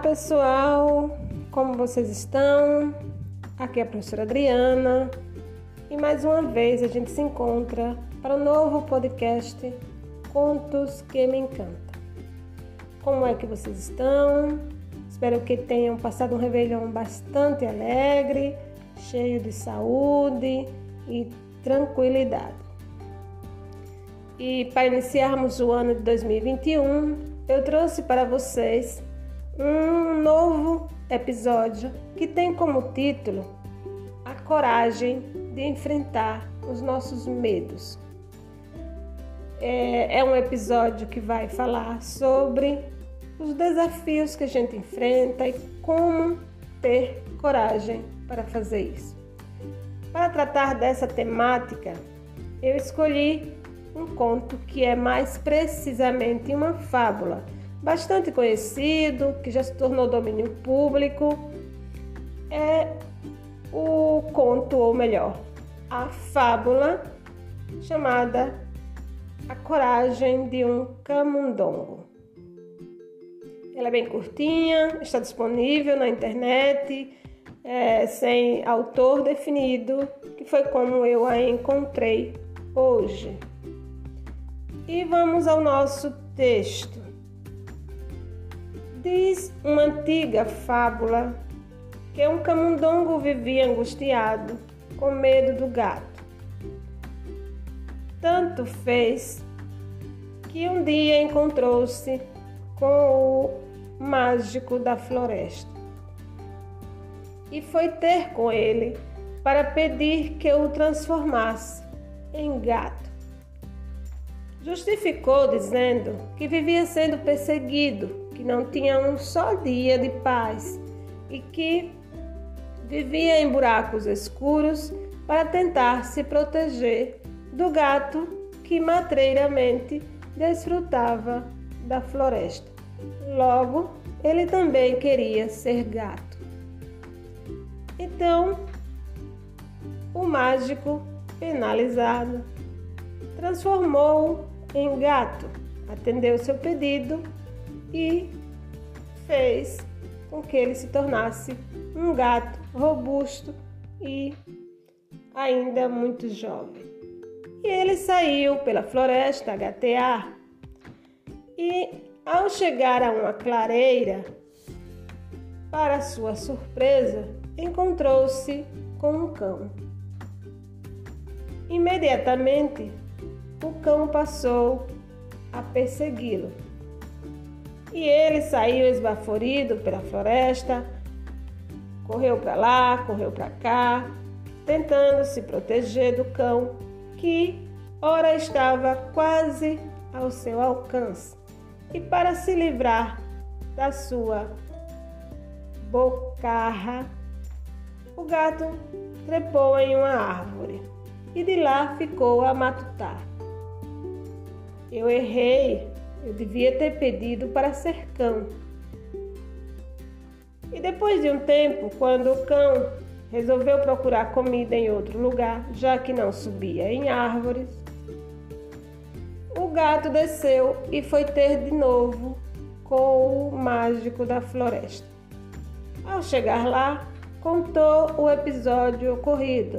pessoal, como vocês estão? Aqui é a professora Adriana e mais uma vez a gente se encontra para um novo podcast Contos que me Encanta. Como é que vocês estão? Espero que tenham passado um réveillon bastante alegre, cheio de saúde e tranquilidade. E para iniciarmos o ano de 2021, eu trouxe para vocês um novo episódio que tem como título A Coragem de Enfrentar os Nossos Medos. É um episódio que vai falar sobre os desafios que a gente enfrenta e como ter coragem para fazer isso. Para tratar dessa temática, eu escolhi um conto que é mais precisamente uma fábula, bastante conhecido, que já se tornou domínio público. É o conto, ou melhor, a fábula chamada A Coragem de um Camundongo. Ela é bem curtinha, está disponível na internet, sem autor definido, que foi como eu a encontrei hoje. E vamos ao nosso texto. Diz uma antiga fábula que um camundongo vivia angustiado, com medo do gato. Tanto fez que um dia encontrou-se com o mágico da floresta e foi ter com ele para pedir que o transformasse em gato. Justificou dizendo que vivia sendo perseguido, que não tinha um só dia de paz e que vivia em buracos escuros para tentar se proteger do gato que matreiramente desfrutava da floresta. Logo, ele também queria ser gato. Então, o mágico, penalizado, transformou-o em gato, atendeu seu pedido e fez com que ele se tornasse um gato robusto e ainda muito jovem. E ele saiu pela floresta a gatear e, ao chegar a uma clareira, para sua surpresa, encontrou-se com um cão. Imediatamente, o cão passou a persegui-lo. E ele saiu esbaforido pela floresta, correu para lá, correu para cá, tentando se proteger do cão, que ora estava quase ao seu alcance. E para se livrar da sua bocarra, o gato trepou em uma árvore e de lá ficou a matutar. Eu errei. Eu devia ter pedido para ser cão. E depois de um tempo, quando o cão resolveu procurar comida em outro lugar, já que não subia em árvores, o gato desceu e foi ter de novo com o mágico da floresta. Ao chegar lá, contou o episódio ocorrido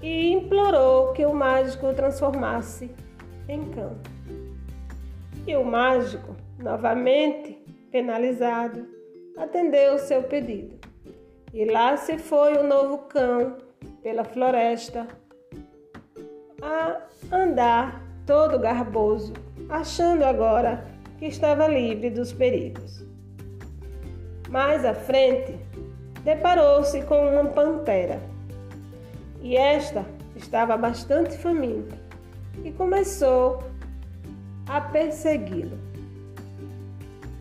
e implorou que o mágico o transformasse em cão. E o mágico, novamente penalizado, atendeu seu pedido. E lá se foi o novo cão pela floresta a andar todo garboso, achando agora que estava livre dos perigos. Mais à frente, deparou-se com uma pantera. E esta estava bastante faminta e começou a persegui-lo.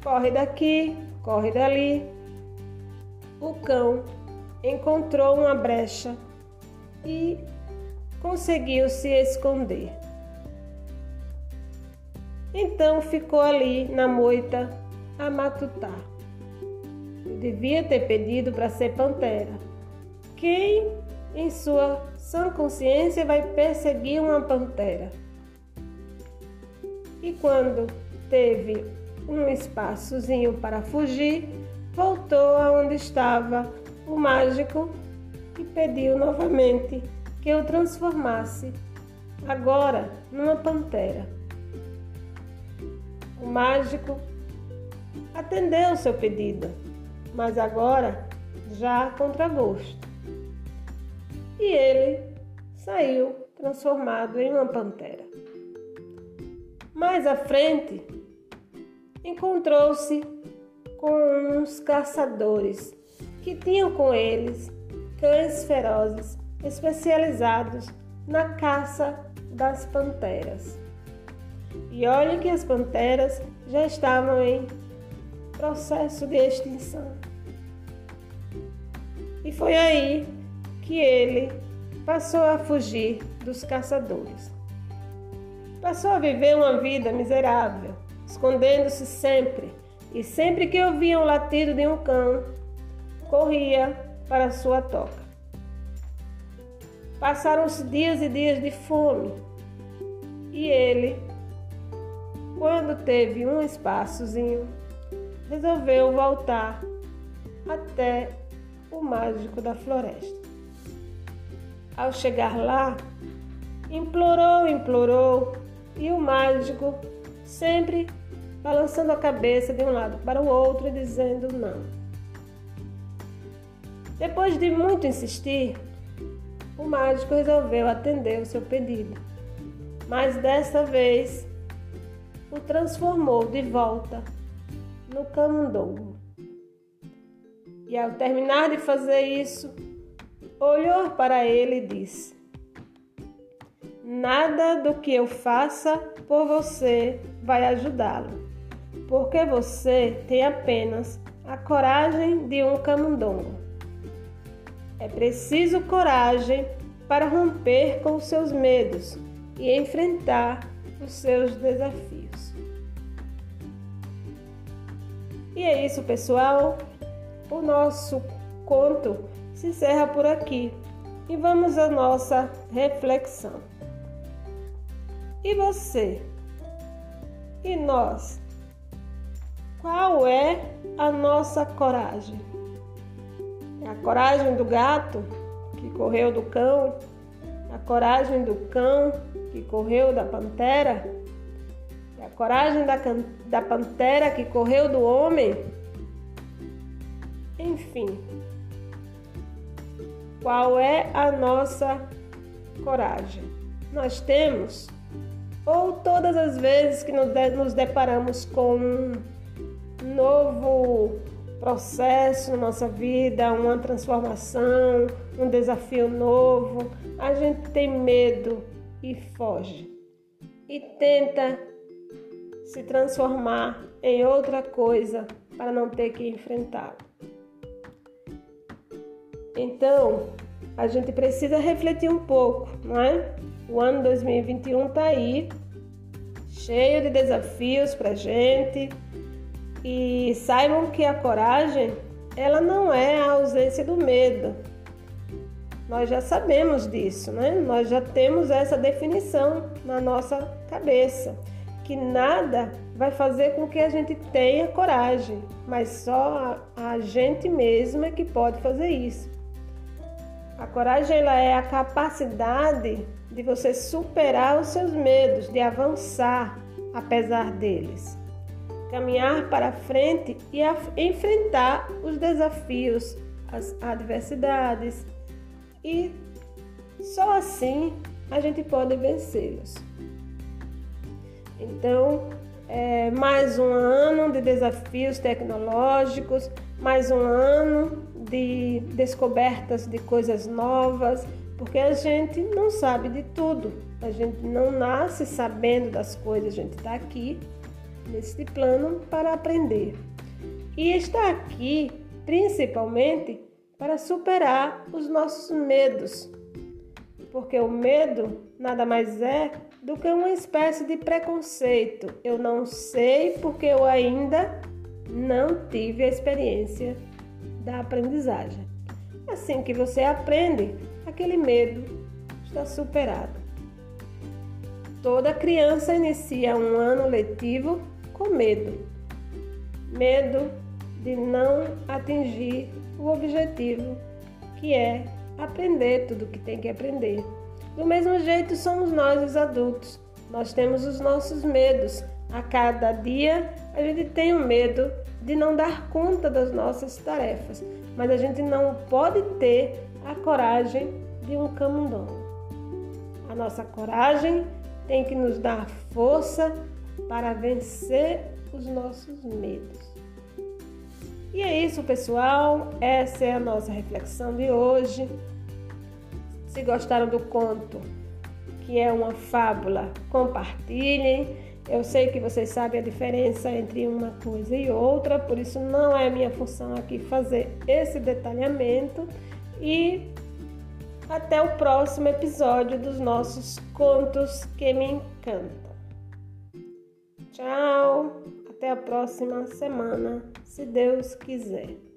Corre daqui, corre dali. O cão encontrou uma brecha e conseguiu se esconder. Então ficou ali na moita a matutar. Eu devia ter pedido para ser pantera. Quem em sua sã consciência vai perseguir uma pantera? E quando teve um espaçozinho para fugir, voltou aonde estava o mágico e pediu novamente que o transformasse, agora numa pantera. O mágico atendeu seu pedido, mas agora já contra gosto. E ele saiu transformado em uma pantera. Mais à frente, encontrou-se com uns caçadores que tinham com eles cães ferozes especializados na caça das panteras. E olha que as panteras já estavam em processo de extinção. E foi aí que ele passou a fugir dos caçadores. Passou a viver uma vida miserável, escondendo-se sempre, e sempre que ouvia o latido de um cão, corria para sua toca. Passaram-se dias e dias de fome, e ele, quando teve um espaçozinho, resolveu voltar até o mágico da floresta. Ao chegar lá, implorou, e o mágico sempre balançando a cabeça de um lado para o outro e dizendo não. Depois de muito insistir, o mágico resolveu atender o seu pedido, mas dessa vez o transformou de volta no camundongo. E ao terminar de fazer isso, olhou para ele e disse: nada do que eu faça por você vai ajudá-lo, porque você tem apenas a coragem de um camundongo. É preciso coragem para romper com os seus medos e enfrentar os seus desafios. E é isso, pessoal. O nosso conto se encerra por aqui e vamos à nossa reflexão. E você? E nós? Qual é a nossa coragem? É a coragem do gato que correu do cão? A coragem do cão que correu da pantera? É a coragem da pantera que correu do homem? Enfim, qual é a nossa coragem? Nós temos, ou todas as vezes que nos deparamos com um novo processo na nossa vida, uma transformação, um desafio novo, a gente tem medo e foge e tenta se transformar em outra coisa para não ter que enfrentá-lo. Então, a gente precisa refletir um pouco, não é? O ano 2021 tá aí, cheio de desafios pra gente. E saibam que a coragem, ela não é a ausência do medo. Nós já sabemos disso, né? Nós já temos essa definição na nossa cabeça, que nada vai fazer com que a gente tenha coragem, mas só a gente mesma que pode fazer isso. A coragem, ela é a capacidade de você superar os seus medos, de avançar apesar deles, caminhar para frente e enfrentar os desafios, as adversidades, e só assim a gente pode vencê-los. Então, mais um ano de desafios tecnológicos, mais um ano de descobertas de coisas novas, porque a gente não sabe de tudo, a gente não nasce sabendo das coisas, a gente está aqui nesse plano para aprender. E está aqui principalmente para superar os nossos medos, porque o medo nada mais é do que uma espécie de preconceito. Eu não sei porque eu ainda não tive a experiência da aprendizagem. Assim que você aprende, aquele medo está superado. Toda criança inicia um ano letivo com medo. Medo de não atingir o objetivo, que é aprender tudo o que tem que aprender. Do mesmo jeito somos nós, os adultos. Nós temos os nossos medos. A cada dia a gente tem o medo de não dar conta das nossas tarefas, mas a gente não pode ter a coragem de um camundongo. A nossa coragem tem que nos dar força para vencer os nossos medos. E é isso, pessoal. Essa é a nossa reflexão de hoje. Se gostaram do conto, que é uma fábula, compartilhem. Eu sei que vocês sabem a diferença entre uma coisa e outra, por isso não é minha função aqui fazer esse detalhamento. E até o próximo episódio dos nossos Contos que me Encantam. Tchau, até a próxima semana, se Deus quiser.